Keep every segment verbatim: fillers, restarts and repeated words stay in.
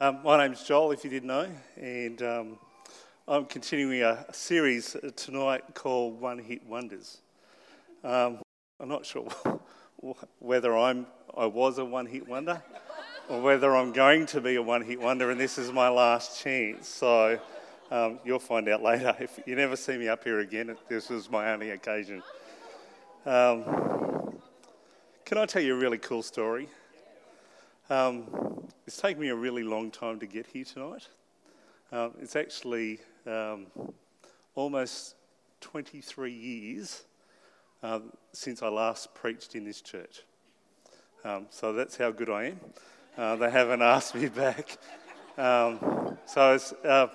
Um, my name's Joel, if you didn't know, and um, I'm continuing a, a series tonight called One Hit Wonders. Um, I'm not sure whether I'm I was a one-hit wonder or whether I'm going to be a one-hit wonder, and this is my last chance. So um, you'll find out later. If you never see me up here again, this is my only occasion. Um, can I tell you a really cool story? Um, it's taken me a really long time to get here tonight. Um, it's actually um, almost twenty-three years um, since I last preached in this church. Um, so that's how good I am. Uh, they haven't asked me back. Um, so it's uh,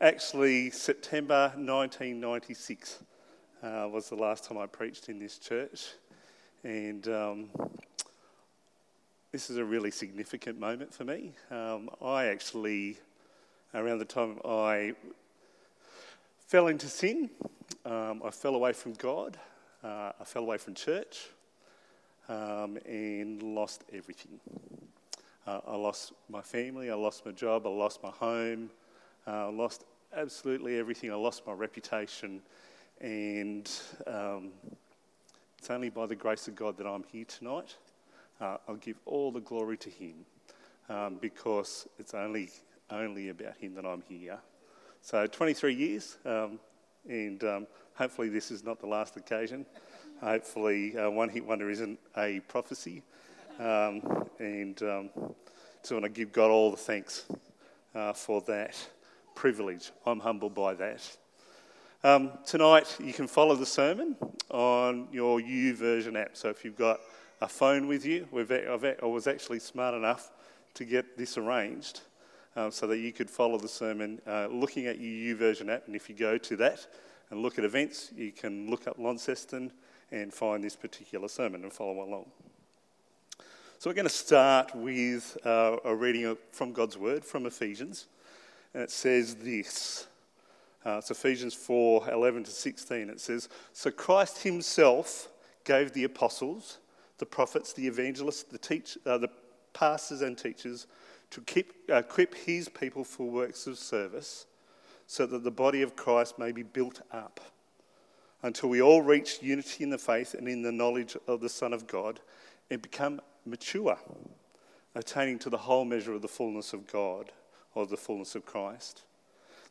actually September nineteen ninety-six uh, was the last time I preached in this church. And Um, This is a really significant moment for me. Um, I actually, around the time I fell into sin, um, I fell away from God, uh, I fell away from church, um, and lost everything. Uh, I lost my family, I lost my job, I lost my home, uh, I lost absolutely everything. I lost my reputation, and um, it's only by the grace of God that I'm here tonight. Uh, I'll give all the glory to him um, because it's only only about him that I'm here. So twenty-three years, um, and um, hopefully this is not the last occasion. Hopefully uh, One Hit Wonder isn't a prophecy. Um, and um, so I want to give God all the thanks uh, for that privilege. I'm humbled by that. Um, tonight you can follow the sermon on your YouVersion app. So if you've got a phone with you. We've, I've, I was actually smart enough to get this arranged um, so that you could follow the sermon uh, looking at your YouVersion app. And if you go to that and look at events, you can look up Launceston and find this particular sermon and follow along. So we're going to start with uh, a reading from God's Word from Ephesians. And it says this. Uh, it's Ephesians four, eleven to sixteen. It says, "So Christ himself gave the apostles, the prophets, the evangelists, the teach, uh, the pastors and teachers to keep, uh, equip his people for works of service so that the body of Christ may be built up until we all reach unity in the faith and in the knowledge of the Son of God and become mature, attaining to the whole measure of the fullness of God, or the fullness of Christ.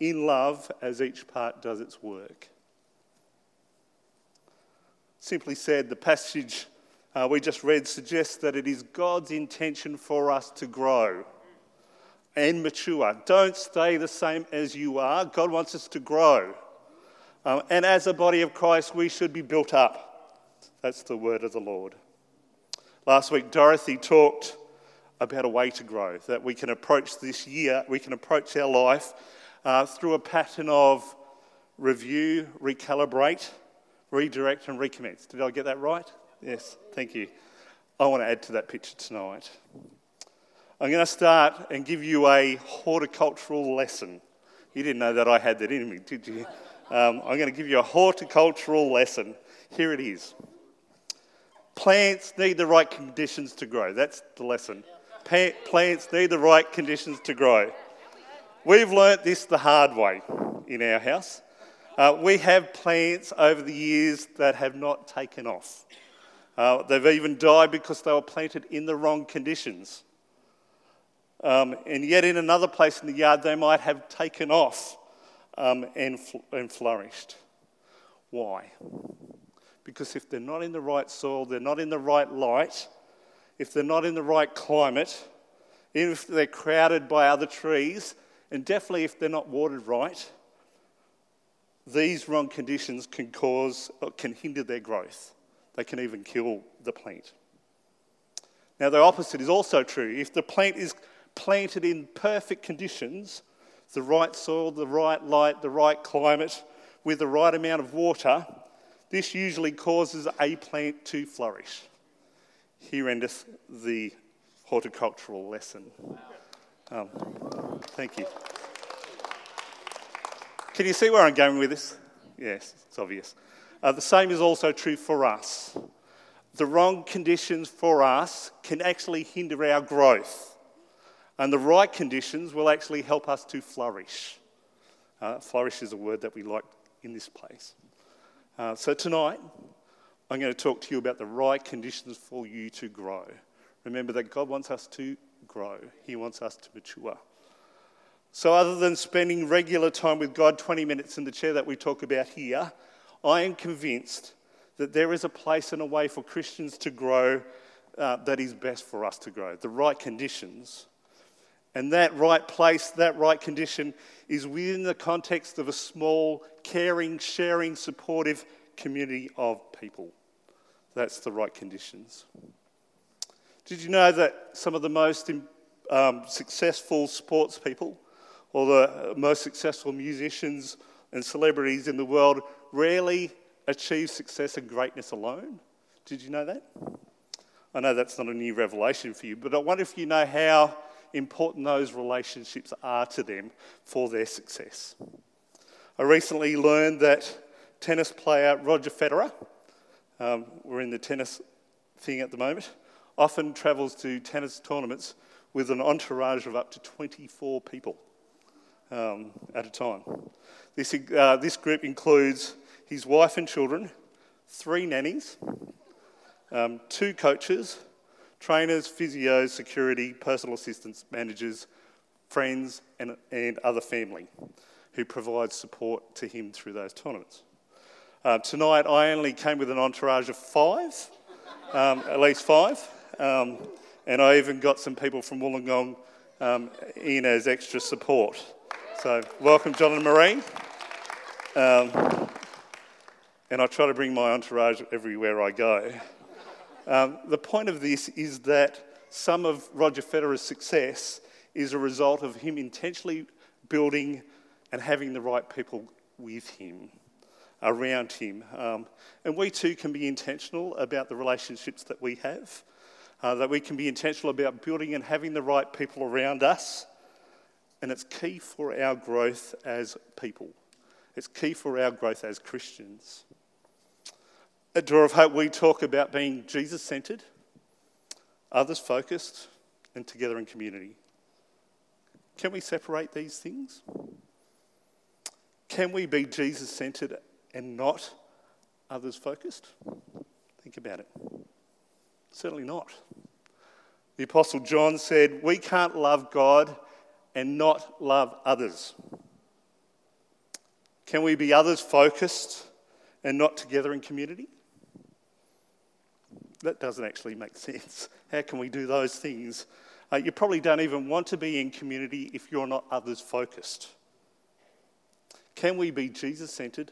in love as each part does its work." Simply said, the passage uh, we just read suggests that it is God's intention for us to grow and mature. Don't stay the same as you are. God wants us to grow. Um, and as a body of Christ, we should be built up. That's the word of the Lord. Last week, Dorothy talked about a way to grow, that we can approach this year, we can approach our life Uh, through a pattern of review, recalibrate, redirect and recommence. Did I get that right? Yes, thank you. I want to add to that picture tonight. I'm going to start and give you a horticultural lesson. You didn't know that I had that in me, did you? Um, I'm going to give you a horticultural lesson. Here it is. Plants need the right conditions to grow. That's the lesson. Pa- plants need the right conditions to grow. We've learnt this the hard way in our house. Uh, we have plants over the years that have not taken off. Uh, they've even died because they were planted in the wrong conditions. Um, and yet in another place in the yard, they might have taken off um, and, fl- and flourished. Why? Because if they're not in the right soil, they're not in the right light, if they're not in the right climate, even if they're crowded by other trees, and definitely if they're not watered right, these wrong conditions can cause, or can hinder their growth. They can even kill the plant. Now the opposite is also true. If the plant is planted in perfect conditions, It's the right soil, the right light, the right climate, with the right amount of water. This usually causes a plant to flourish. Here endeth the horticultural lesson. Um, thank you. Can you see where I'm going with this? Yes, it's obvious. Uh, the same is also true for us. The wrong conditions for us can actually hinder our growth, and the right conditions will actually help us to flourish. Uh, flourish is a word that we like in this place. Uh, so tonight, I'm going to talk to you about the right conditions for you to grow. Remember that God wants us to grow. He wants us to mature. So other than spending regular time with God, twenty minutes in the chair that we talk about here, I am convinced that there is a place and a way for Christians to grow uh, that is best for us to grow, the right conditions. And that right place, that right condition is within the context of a small, caring, sharing, supportive community of people. That's the right conditions. Did you know that some of the most um, successful sports people or the most successful musicians and celebrities in the world rarely achieve success and greatness alone? Did you know that? I know that's not a new revelation for you, but I wonder if you know how important those relationships are to them for their success. I recently learned that tennis player Roger Federer, um, we're in the tennis thing at the moment, often travels to tennis tournaments with an entourage of up to twenty-four people um, at a time. This, uh, this group includes his wife and children, three nannies, um, two coaches, trainers, physios, security, personal assistants, managers, friends and, and other family who provide support to him through those tournaments. Uh, tonight I only came with an entourage of five, um, at least five, um, and I even got some people from Wollongong um, in as extra support. So welcome John and Marie. Um, and I try to bring my entourage everywhere I go. Um, the point of this is that some of Roger Federer's success is a result of him intentionally building and having the right people with him, around him. Um, and we too can be intentional about the relationships that we have, uh, that we can be intentional about building and having the right people around us. And it's key for our growth as people. It's key for our growth as Christians. At Door of Hope, we talk about being Jesus-centred, others-focused, and together in community. Can we separate these things? Can we be Jesus-centred and not others-focused? Think about it. Certainly not. The Apostle John said, we can't love God and not love others. Can we be others-focused and not together in community? That doesn't actually make sense. How can we do those things? Uh, you probably don't even want to be in community if you're not others-focused. Can we be Jesus-centred,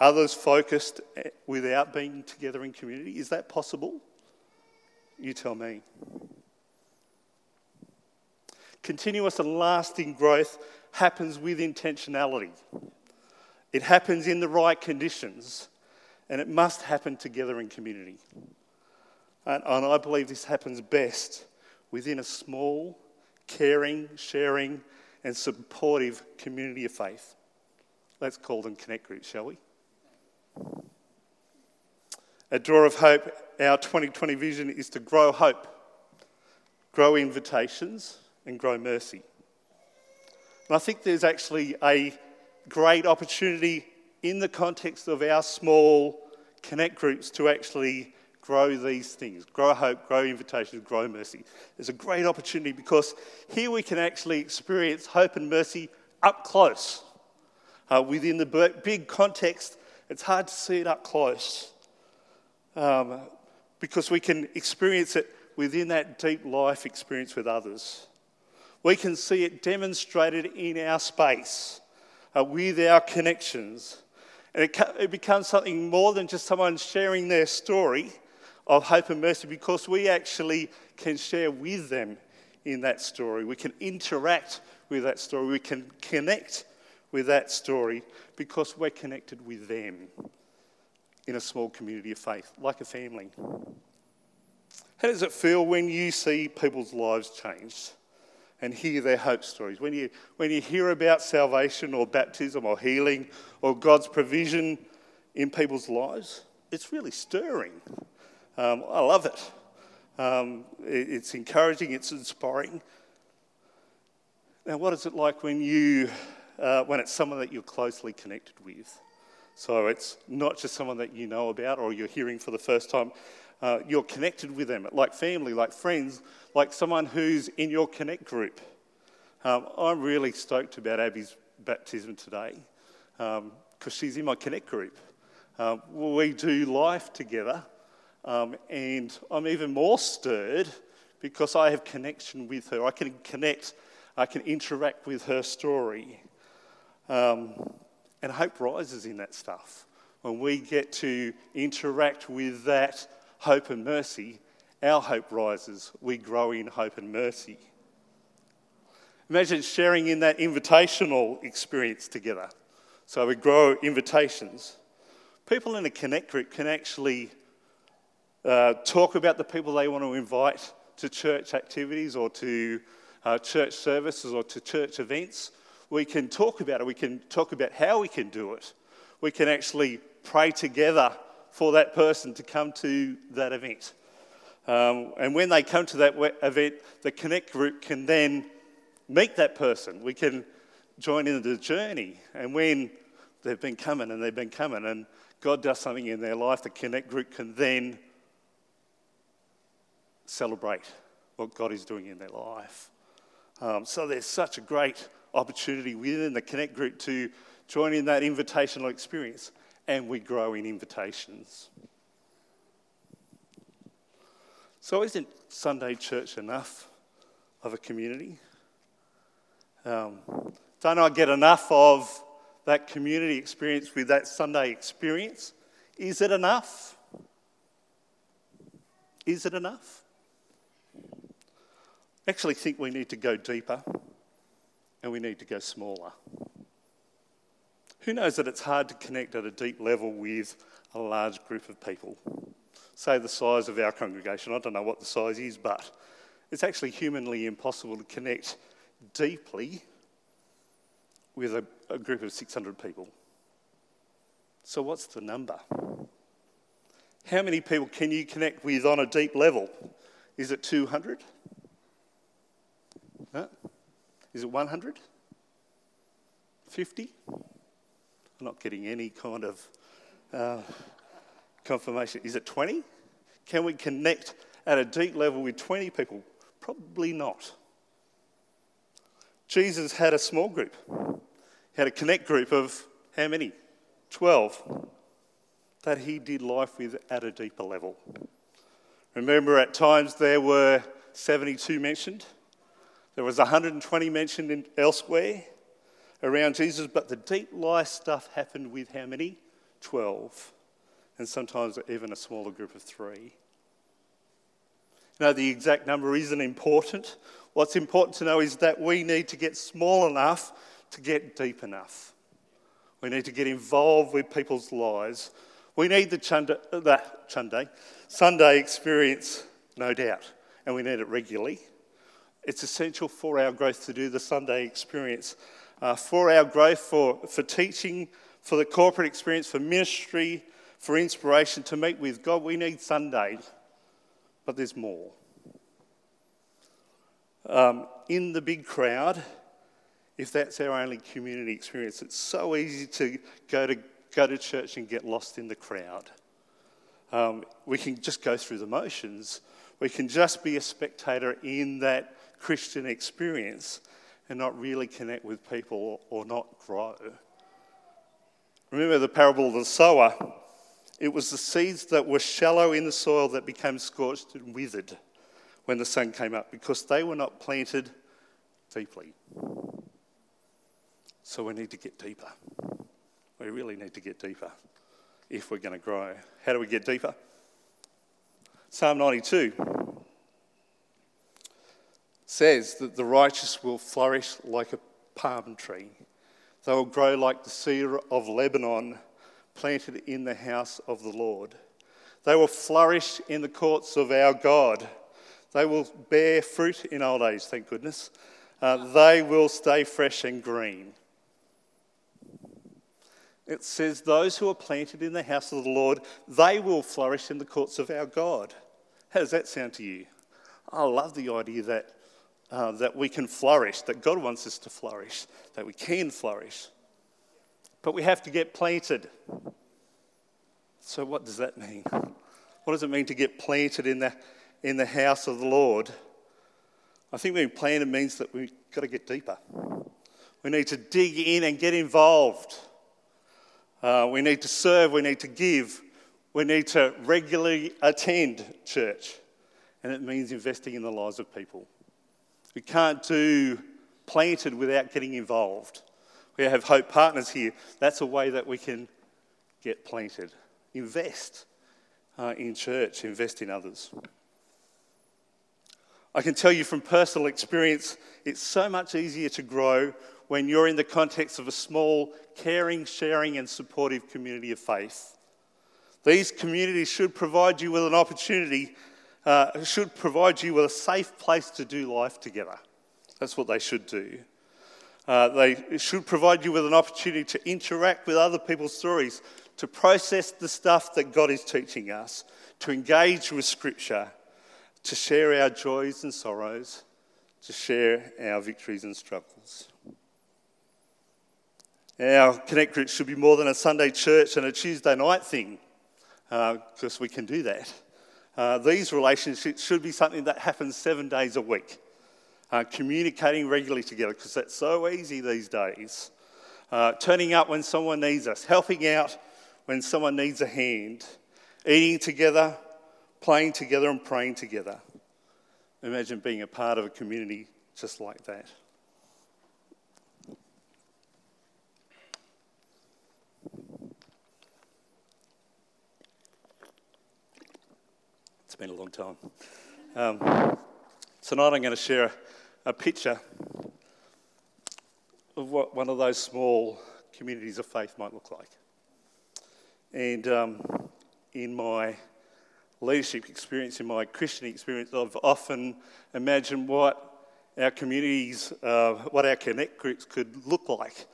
others-focused without being together in community? Is that possible? You tell me. Continuous and lasting growth happens with intentionality. It happens in the right conditions, and it must happen together in community. And, and I believe this happens best within a small, caring, sharing and supportive community of faith. Let's call them connect groups, shall we? At Door of Hope, our twenty twenty vision is to grow hope, grow invitations and grow mercy. And I think there's actually a great opportunity in the context of our small connect groups to actually grow these things, grow hope, grow invitations, grow mercy. It's a great opportunity because here we can actually experience hope and mercy up close. Uh, within the big context, it's hard to see it up close um, because we can experience it within that deep life experience with others. We can see it demonstrated in our space, uh, with our connections. And it, it becomes something more than just someone sharing their story of hope and mercy, because we actually can share with them in that story. We can interact with that story. We can connect with that story because we're connected with them in a small community of faith, like a family. How does it feel when you see people's lives changed and hear their hope stories? When you when you hear about salvation or baptism or healing or God's provision in people's lives, it's really stirring. Um, I love it. Um, it. It's encouraging, it's inspiring. Now, what is it like when you, uh, when it's someone that you're closely connected with? So it's not just someone that you know about or you're hearing for the first time. Uh, you're connected with them, like family, like friends, like someone who's in your connect group. Um, I'm really stoked about Abby's baptism today because um, she's in my connect group. Um, we do life together, um, and I'm even more stirred because I have connection with her. I can connect, I can interact with her story. Um, and hope rises in that stuff. When we get to interact with that hope and mercy, our hope rises. We grow in hope and mercy. Imagine sharing in that invitational experience together. So we grow invitations. People in a connect group can actually uh, talk about the people they want to invite to church activities or to uh, church services or to church events. We can talk about it. We can talk about how we can do it. We can actually pray together for that person to come to that event. Um, and when they come to that event, the connect group can then meet that person. We can join in the journey. And when they've been coming and they've been coming and God does something in their life, the connect group can then celebrate what God is doing in their life. Um, so there's such a great opportunity within the connect group to join in that invitational experience, and we grow in invitations. So isn't Sunday church enough of a community? Um, don't I get enough of that community experience with that Sunday experience? Is it enough? Is it enough? I actually think we need to go deeper. And we need to go smaller. Who knows that it's hard to connect at a deep level with a large group of people? Say the size of our congregation. I don't know what the size is, but it's actually humanly impossible to connect deeply with a, a group of six hundred people. So what's the number? How many people can you connect with on a deep level? Is it two hundred? No? Is it one hundred? fifty? I'm not getting any kind of uh, confirmation. Is it twenty? Can we connect at a deep level with twenty people? Probably not. Jesus had a small group. He had a connect group of how many? twelve. That he did life with at a deeper level. Remember, at times there were seventy-two mentioned. There was one hundred twenty mentioned in elsewhere around Jesus, but the deep life stuff happened with how many? twelve, and sometimes even a smaller group of three. Now, the exact number isn't important. What's important to know is that we need to get small enough to get deep enough. We need to get involved with people's lives. We need the Chunda, the Chunda, Sunday experience, no doubt, and we need it regularly. It's essential for our growth to do the Sunday experience, uh, for our growth, for, for teaching, for the corporate experience, for ministry, for inspiration, to meet with God. We need Sunday, but there's more. Um, in the big crowd, if that's our only community experience, it's so easy to go to go to church and get lost in the crowd. Um, we can just go through the motions. We can just be a spectator in that Christian experience and not really connect with people or not grow. Remember the parable of the sower? It was the seeds that were shallow in the soil that became scorched and withered when the sun came up because they were not planted deeply. So we need to get deeper. We really need to get deeper if we're going to grow. How do we get deeper? Psalm ninety-two says that the righteous will flourish like a palm tree. They will grow like the cedar of Lebanon, planted in the house of the Lord. They will flourish in the courts of our God. They will bear fruit in old age, thank goodness. Uh, they will stay fresh and green. It says those who are planted in the house of the Lord, they will flourish in the courts of our God. How does that sound to you? I love the idea that uh, that we can flourish, that God wants us to flourish, that we can flourish. But we have to get planted. So what does that mean? What does it mean to get planted in the in the house of the Lord? I think being planted means that we've got to get deeper. We need to dig in and get involved. Uh, we need to serve, we need to give, we need to regularly attend church. And it means investing in the lives of people. We can't do planted without getting involved. We have Hope Partners here. That's a way that we can get planted. Invest uh, in church, invest in others. I can tell you from personal experience, it's so much easier to grow when you're in the context of a small, caring, sharing and supportive community of faith. These communities should provide you with an opportunity, uh, should provide you with a safe place to do life together. That's what they should do. Uh, they should provide you with an opportunity to interact with other people's stories, to process the stuff that God is teaching us, to engage with Scripture, to share our joys and sorrows, to share our victories and struggles. Our Connect Group should be more than a Sunday church and a Tuesday night thing, because uh, we can do that. Uh, these relationships should be something that happens seven days a week, uh, communicating regularly together, because that's so easy these days. Uh, turning up when someone needs us, helping out when someone needs a hand, eating together, playing together and praying together. Imagine being a part of a community just like that. It's been a long time. Um, tonight I'm going to share a, a picture of what one of those small communities of faith might look like. And um, in my leadership experience, in my Christian experience, I've often imagined what our communities, uh, what our Connect groups could look like,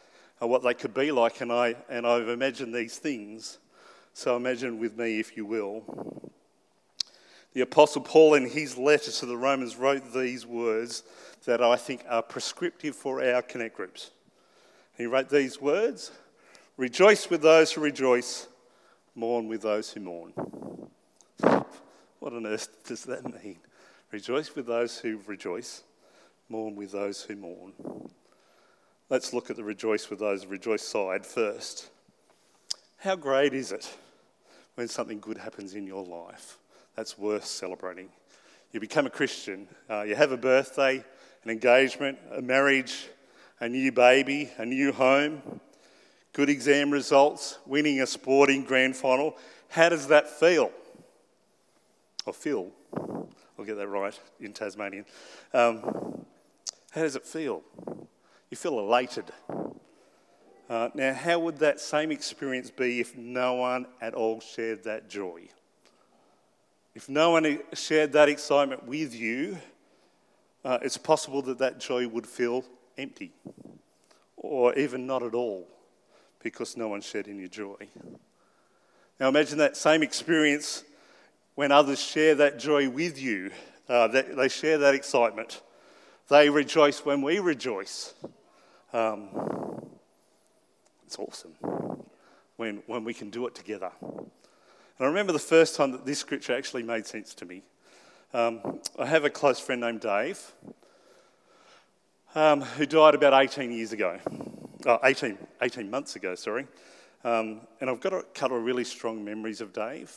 and what they could be like, and, I, and I've imagined these things. So imagine with me, if you will. The Apostle Paul, in his letter to the Romans, wrote these words that I think are prescriptive for our Connect groups. He wrote these words: rejoice with those who rejoice, mourn with those who mourn. What on earth does that mean? Rejoice with those who rejoice, mourn with those who mourn. Let's look at the rejoice with those who rejoice side first. How great is it when something good happens in your life? That's worth celebrating. You become a Christian, uh, you have a birthday, an engagement, a marriage, a new baby, a new home, good exam results, winning a sporting grand final. How does that feel? Or feel? I'll get that right in Tasmanian. Um, how does it feel? You feel elated. Uh, now, how would that same experience be if no one at all shared that joy? If no one shared that excitement with you, uh, it's possible that that joy would feel empty or even not at all, because no one shared in your joy. Now imagine that same experience when others share that joy with you, uh, that they share that excitement. They rejoice when we rejoice. Um, it's awesome when, when we can do it together. I remember the first time that this scripture actually made sense to me. Um, I have a close friend named Dave, um, who died about eighteen years ago. Oh, eighteen, eighteen months ago, sorry. Um, and I've got a couple of really strong memories of Dave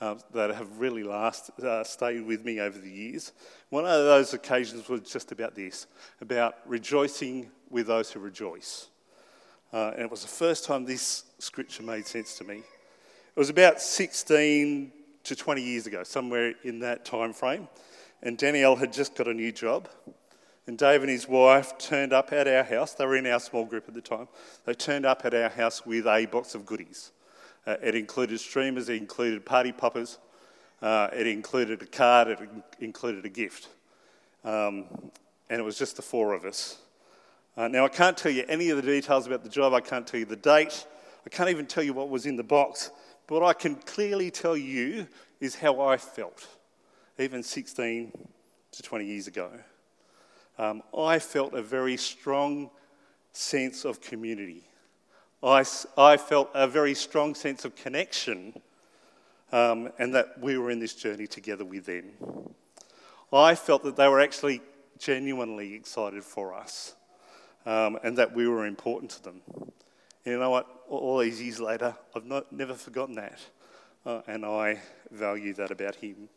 uh, that have really last, uh, stayed with me over the years. One of those occasions was just about this, about rejoicing with those who rejoice. Uh, and it was the first time this scripture made sense to me. It was about sixteen to twenty years ago, somewhere in that time frame, and Danielle had just got a new job, And Dave and his wife turned up at our house. They were in our small group at the time. They turned up at our house with a box of goodies. Uh, it included streamers, it included party poppers, uh, it included a card, it included a gift. Um, and it was just the four of us. Uh, now, I can't tell you any of the details about the job. I can't tell you the date. I can't even tell you what was in the box. But what I can clearly tell you is how I felt, even sixteen to twenty years ago. Um, I felt a very strong sense of community. I, I felt a very strong sense of connection, um, and that we were in this journey together with them. I felt that they were actually genuinely excited for us, um, and that we were important to them. And you know what? All these years later, I've not, never forgotten that, uh, and I value that about him.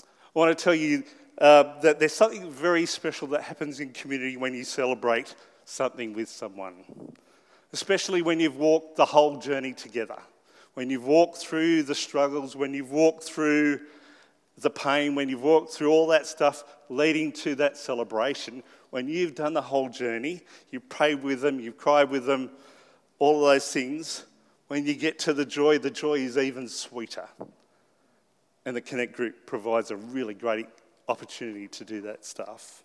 I want to tell you uh, that there's something very special that happens in community when you celebrate something with someone, especially when you've walked the whole journey together, when you've walked through the struggles, when you've walked through the pain, when you've walked through all that stuff leading to that celebration. When you've done the whole journey, you've prayed with them, you've cried with them, all of those things, when you get to the joy, the joy is even sweeter. And the Connect group provides a really great opportunity to do that stuff.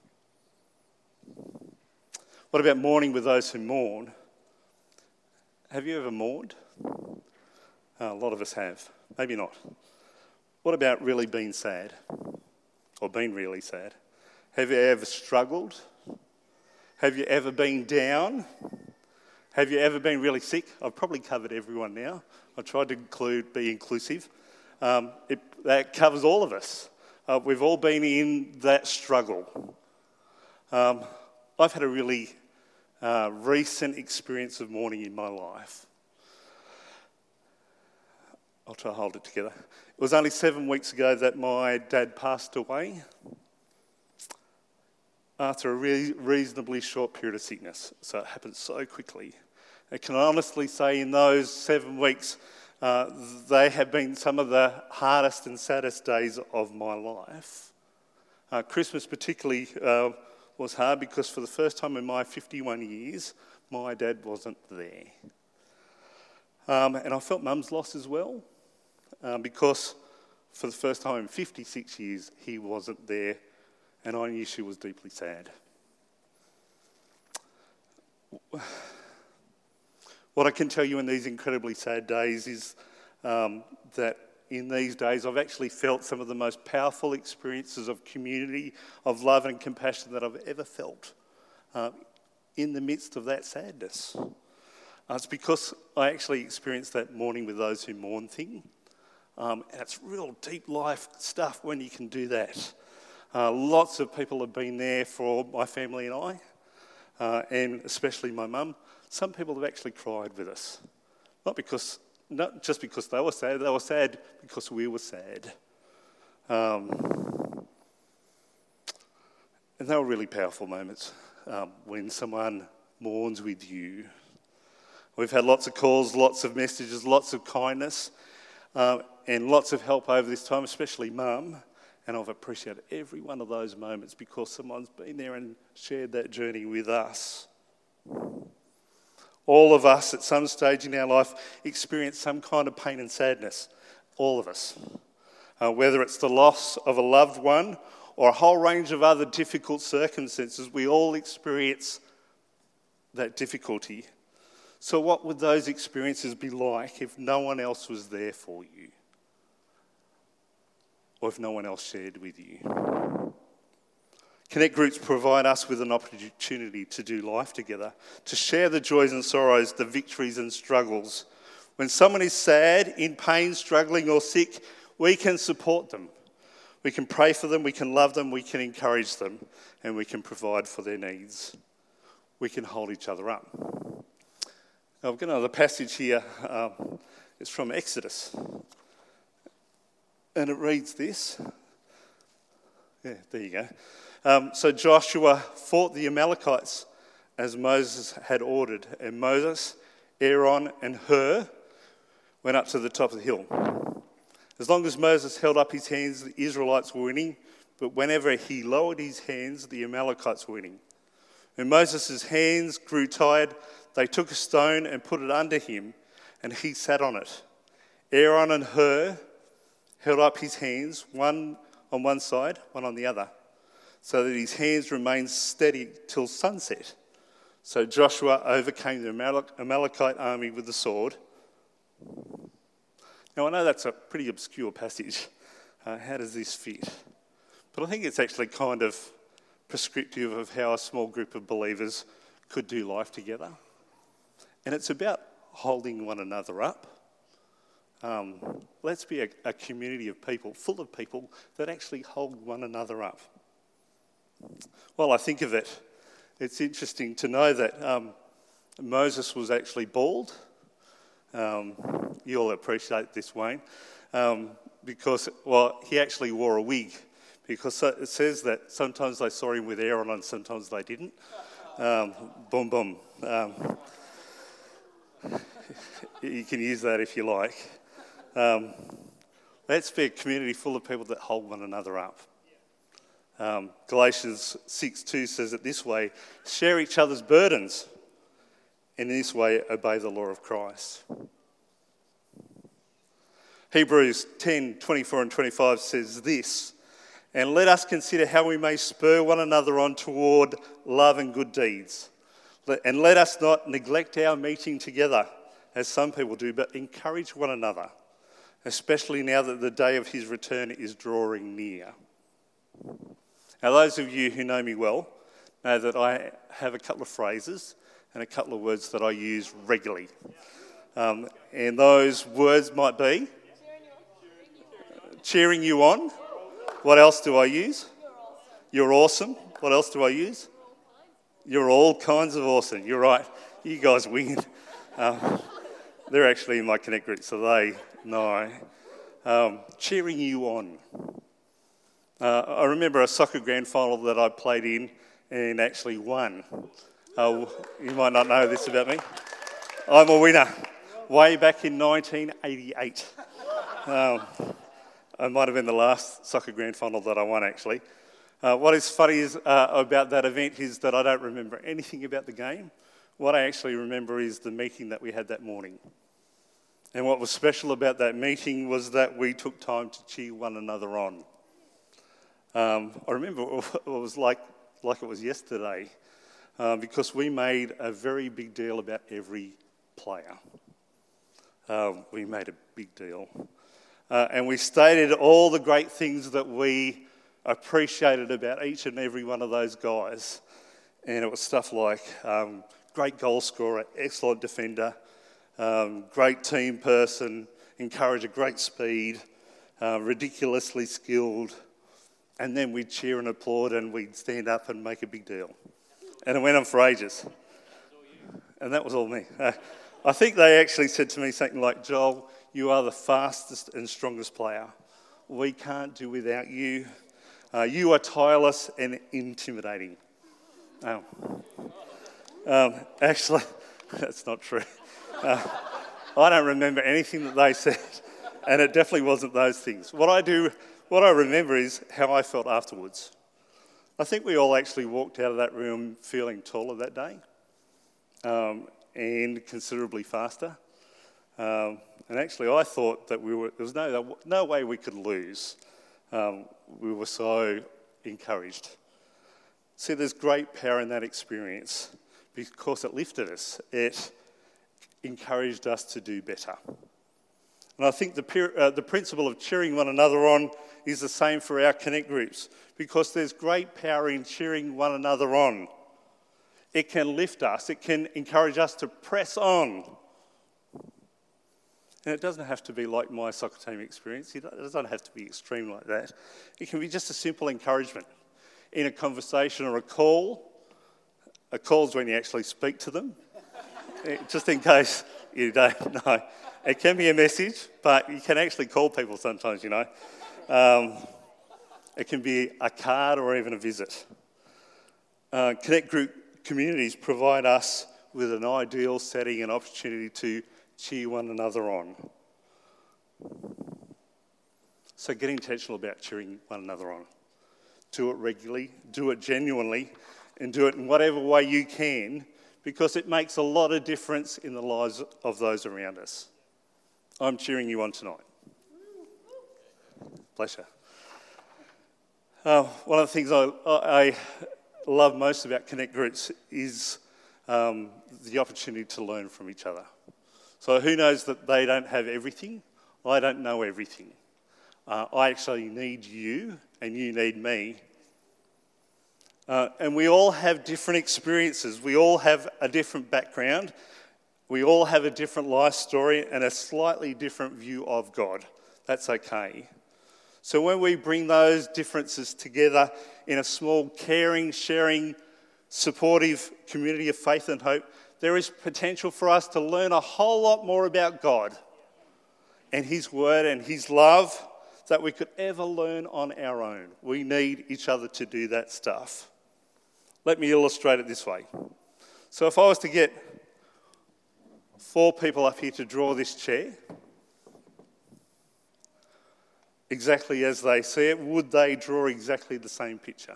What about mourning with those who mourn? Have you ever mourned? Oh, a lot of us have. Maybe not. What about really being sad? Or being really sad? Have you ever struggled? Have you ever been down? Have you ever been really sick? I've probably covered everyone now. I tried to include, be inclusive. Um, it, that covers all of us. Uh, we've all been in that struggle. Um, I've had a really uh, recent experience of mourning in my life. I'll try to hold it together. It was only seven weeks ago that my dad passed away after a re- reasonably short period of sickness. So it happened so quickly. And can I honestly say in those seven weeks, uh, they have been some of the hardest and saddest days of my life. Uh, Christmas particularly uh, was hard because for the first time in my fifty-one years, my dad wasn't there. Um, and I felt Mum's loss as well, um, because for the first time in fifty-six years, he wasn't there, and I knew she was deeply sad. What I can tell you in these incredibly sad days is um, that in these days, I've actually felt some of the most powerful experiences of community, of love and compassion that I've ever felt uh, in the midst of that sadness. Uh, it's because I actually experienced that mourning with those who mourn thing. Um, and it's real deep life stuff when you can do that. Uh, lots of people have been there for my family and I, uh, and especially my mum. Some people have actually cried with us. Not because, not just because they were sad, they were sad because we were sad. Um, and they were really powerful moments um, when someone mourns with you. We've had lots of calls, lots of messages, lots of kindness, um, and lots of help over this time, especially Mum. And I've appreciated every one of those moments because someone's been there and shared that journey with us. All of us at some stage in our life experience some kind of pain and sadness. All of us. Uh, whether it's the loss of a loved one or a whole range of other difficult circumstances, we all experience that difficulty. So what would those experiences be like if no one else was there for you? Or if no one else shared with you? Connect groups provide us with an opportunity to do life together, to share the joys and sorrows, the victories and struggles. When someone is sad, in pain, struggling or sick, we can support them. We can pray for them, we can love them, we can encourage them, and we can provide for their needs. We can hold each other up. Now, I've got another passage here. Um, it's from Exodus. And it reads this. Yeah, there you go. Um, so Joshua fought the Amalekites as Moses had ordered. And Moses, Aaron and Hur went up to the top of the hill. As long as Moses held up his hands, the Israelites were winning. but whenever he lowered his hands, the Amalekites were winning. And Moses' hands grew tired. They took a stone and put it under him, and he sat on it. Aaron and Hur held up his hands, one on one side, one on the other, so that his hands remained steady till sunset. So Joshua overcame the Amalek- Amalekite army with the sword. Now, I know that's a pretty obscure passage. Uh, how does this fit? But I think it's actually kind of prescriptive of how a small group of believers could do life together. And it's about holding one another up. Um, let's be a, a community of people, full of people, that actually hold one another up. Well, I think of it, it's interesting to know that um, Moses was actually bald. Um, you'll appreciate this, Wayne, um, because, well, he actually wore a wig, because it says that sometimes they saw him with Aaron and sometimes they didn't. Um, boom, boom. Um, you can use that if you like. Um, let's be a community full of people that hold one another up. Um, Galatians six two says it this way: share each other's burdens, and in this way obey the law of Christ. Hebrews ten twenty-four and twenty-five says this: and let us consider how we may spur one another on toward love and good deeds. And let us not neglect our meeting together, as some people do, but encourage one another, especially now that the day of his return is drawing near. Now, those of you who know me well know that I have a couple of phrases and a couple of words that I use regularly. Um, and those words might be cheering you on. What else do I use? You're awesome. You're awesome. What else do I use? You're all kinds of awesome. You're right. You guys win. Um, they're actually in my Connect group, so they know. Um, cheering you on. Uh, I remember a soccer grand final that I played in and actually won. Uh, you might not know this about me. I'm a winner. Way back in nineteen eighty-eight. Um, It might have been the last soccer grand final that I won, actually. Uh, what is funny is uh, about that event is that I don't remember anything about the game. What I actually remember is the meeting that we had that morning. And what was special about that meeting was that we took time to cheer one another on. Um, I remember it was like, like it was yesterday, uh, because we made a very big deal about every player. Um, we made a big deal. Uh, and we stated all the great things that we appreciated about each and every one of those guys. And it was stuff like um, great goal scorer, excellent defender, um, great team person, encourager, great speed, uh, ridiculously skilled. And then we'd cheer and applaud and we'd stand up and make a big deal. And it went on for ages. And that was all me. Uh, I think they actually said to me something like, Joel, you are the fastest and strongest player. We can't do without you. Uh, you are tireless and intimidating. Um, um, actually, that's not true. Uh, I don't remember anything that they said, and it definitely wasn't those things. What I do, what I remember is how I felt afterwards. I think we all actually walked out of that room feeling taller that day, um, and considerably faster. Um, and actually, I thought that we were, there was no no way we could lose. Um, we were so encouraged. See, there's great power in that experience because it lifted us. It encouraged us to do better. And I think the uh, the principle of cheering one another on is the same for our Connect groups, because there's great power in cheering one another on. It can lift us. It can encourage us to press on. And it doesn't have to be like my soccer team experience. It doesn't have to be extreme like that. It can be just a simple encouragement in a conversation or a call. A call's when you actually speak to them, just in case you don't know. It can be a message, but you can actually call people sometimes, you know. Um, it can be a card or even a visit. Uh, Connect group communities provide us with an ideal setting and opportunity to cheer one another on. So get intentional about cheering one another on. do it regularly, do it genuinely, and do it in whatever way you can, because it makes a lot of difference in the lives of those around us. I'm cheering you on tonight. Pleasure. Uh, one of the things I, I love most about Connect Groups is um, the opportunity to learn from each other. So who knows that they don't have everything? I don't know everything. Uh, I actually need you, and you need me. Uh, and we all have different experiences. We all have a different background. We all have a different life story and a slightly different view of God. That's okay. So when we bring those differences together in a small, caring, sharing, supportive community of faith and hope, there is potential for us to learn a whole lot more about God and His Word and His love that we could ever learn on our own. We need each other to do that stuff. Let me illustrate it this way. So if I was to get four people up here to draw this chair exactly as they see it, would they draw exactly the same picture?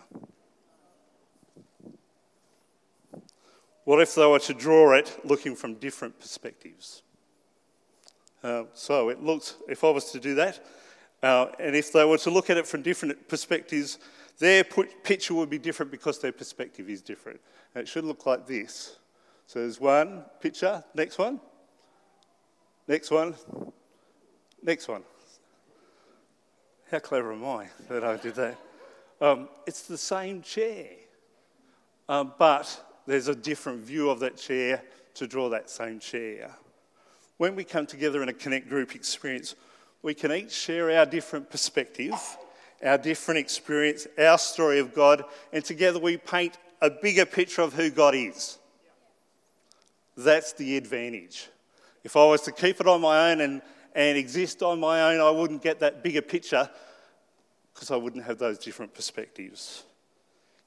What if they were to draw it looking from different perspectives? Uh, so it looks, if I was to do that, uh, and if they were to look at it from different perspectives, their put, picture would be different because their perspective is different. And it should look like this. So there's one picture, next one, next one, next one. How clever am I that I did that? Um, it's the same chair, um, but there's a different view of that chair to draw that same chair. When we come together in a Connect Group experience, we can each share our different perspective, our different experience, our story of God, and together we paint a bigger picture of who God is. That's the advantage. If I was to keep it on my own and and exist on my own, I wouldn't get that bigger picture because I wouldn't have those different perspectives.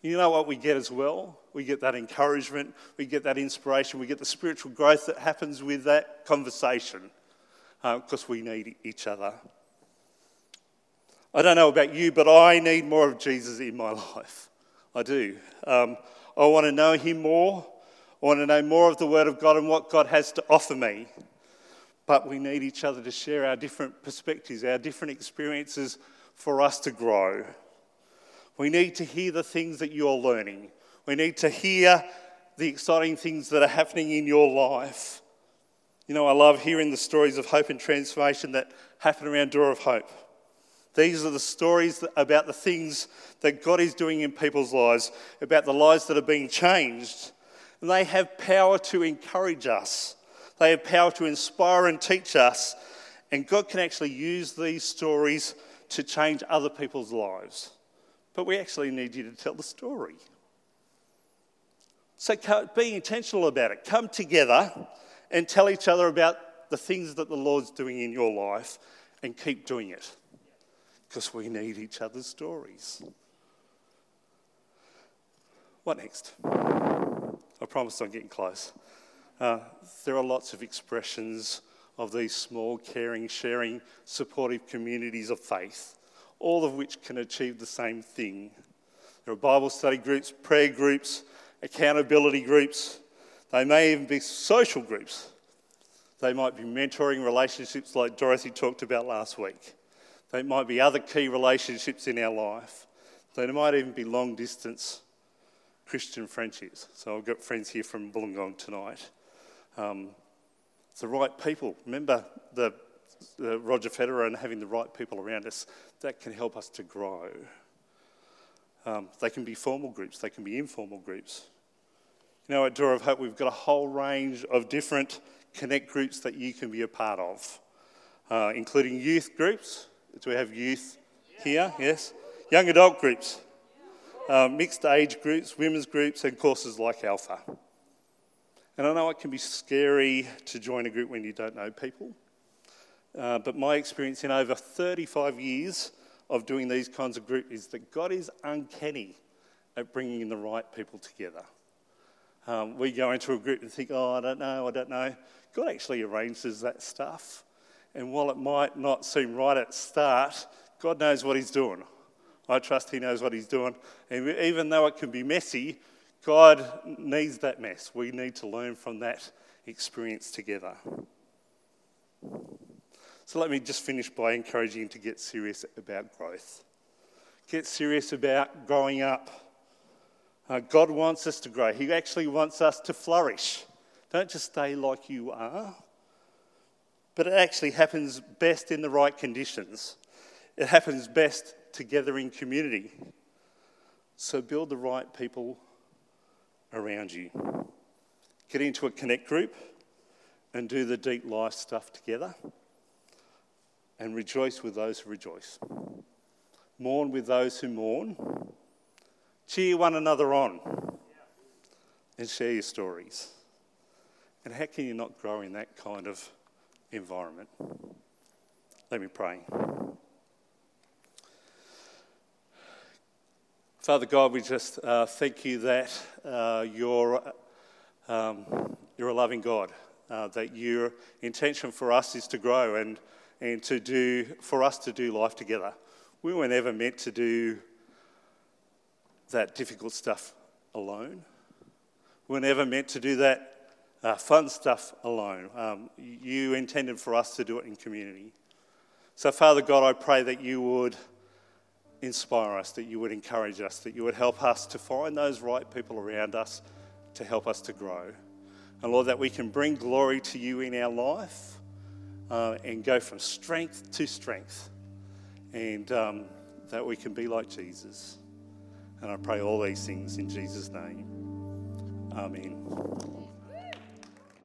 You know what we get as well? We get that encouragement, we get that inspiration, we get the spiritual growth that happens with that conversation because uh, we need each other. I don't know about you, but I need more of Jesus in my life. I do. Um, I want to know Him more. I want to know more of the Word of God and what God has to offer me. But we need each other to share our different perspectives, our different experiences for us to grow. We need to hear the things that you're learning. We need to hear the exciting things that are happening in your life. You know, I love hearing the stories of hope and transformation that happen around Door of Hope. These are the stories about the things that God is doing in people's lives, about the lives that are being changed. And they have power to encourage us. They have power to inspire and teach us, and God can actually use these stories to change other people's lives. But we actually need you to tell the story. So be intentional about it. Come together and tell each other about the things that the Lord's doing in your life and keep doing it because we need each other's stories. What next? I promise I'm getting close. Uh, there are lots of expressions of these small, caring, sharing, supportive communities of faith, all of which can achieve the same thing. There are Bible study groups, prayer groups, accountability groups. They may even be social groups. They might be mentoring relationships like Dorothy talked about last week. They might be other key relationships in our life. They might even be long-distance Christian friendships. So I've got friends here from Wollongong tonight. Um, the right people. Remember the, the Roger Federer and having the right people around us. That can help us to grow. Um, they can be formal groups. They can be informal groups. You know, at Door of Hope, we've got a whole range of different Connect groups that you can be a part of, uh, including youth groups. Do we have youth here? Yes. Young adult groups, uh, mixed age groups, women's groups, and courses like Alpha. And I know it can be scary to join a group when you don't know people, uh, but my experience in over thirty-five years of doing these kinds of groups is that God is uncanny at bringing in the right people together. Um, we go into a group and think, oh, I don't know, I don't know. God actually arranges that stuff. And while it might not seem right at the start, God knows what He's doing. I trust he knows what he's doing. And even though it can be messy, God needs that mess. We need to learn from that experience together. So let me just finish by encouraging you to get serious about growth. Get serious about growing up. Uh, God wants us to grow. He actually wants us to flourish. Don't just stay like you are. But it actually happens best in the right conditions. It happens best together in community. So build the right people around you. Get into a connect group and do the deep life stuff together. And rejoice with those who rejoice. Mourn with those who mourn. Cheer one another on. And share your stories. And how can you not grow in that kind of environment? Let me pray. Father God, we just uh, thank you that uh, you're, um, you're a loving God, uh, that your intention for us is to grow and, and to do for us to do life together. We were never meant to do that difficult stuff alone. We were never meant to do that Uh, fun stuff alone. Um, you intended for us to do it in community. So, Father God, I pray that you would inspire us, that you would encourage us, that you would help us to find those right people around us to help us to grow. And, Lord, that we can bring glory to you in our life uh, and go from strength to strength, and um, that we can be like Jesus. And I pray all these things in Jesus' name. Amen.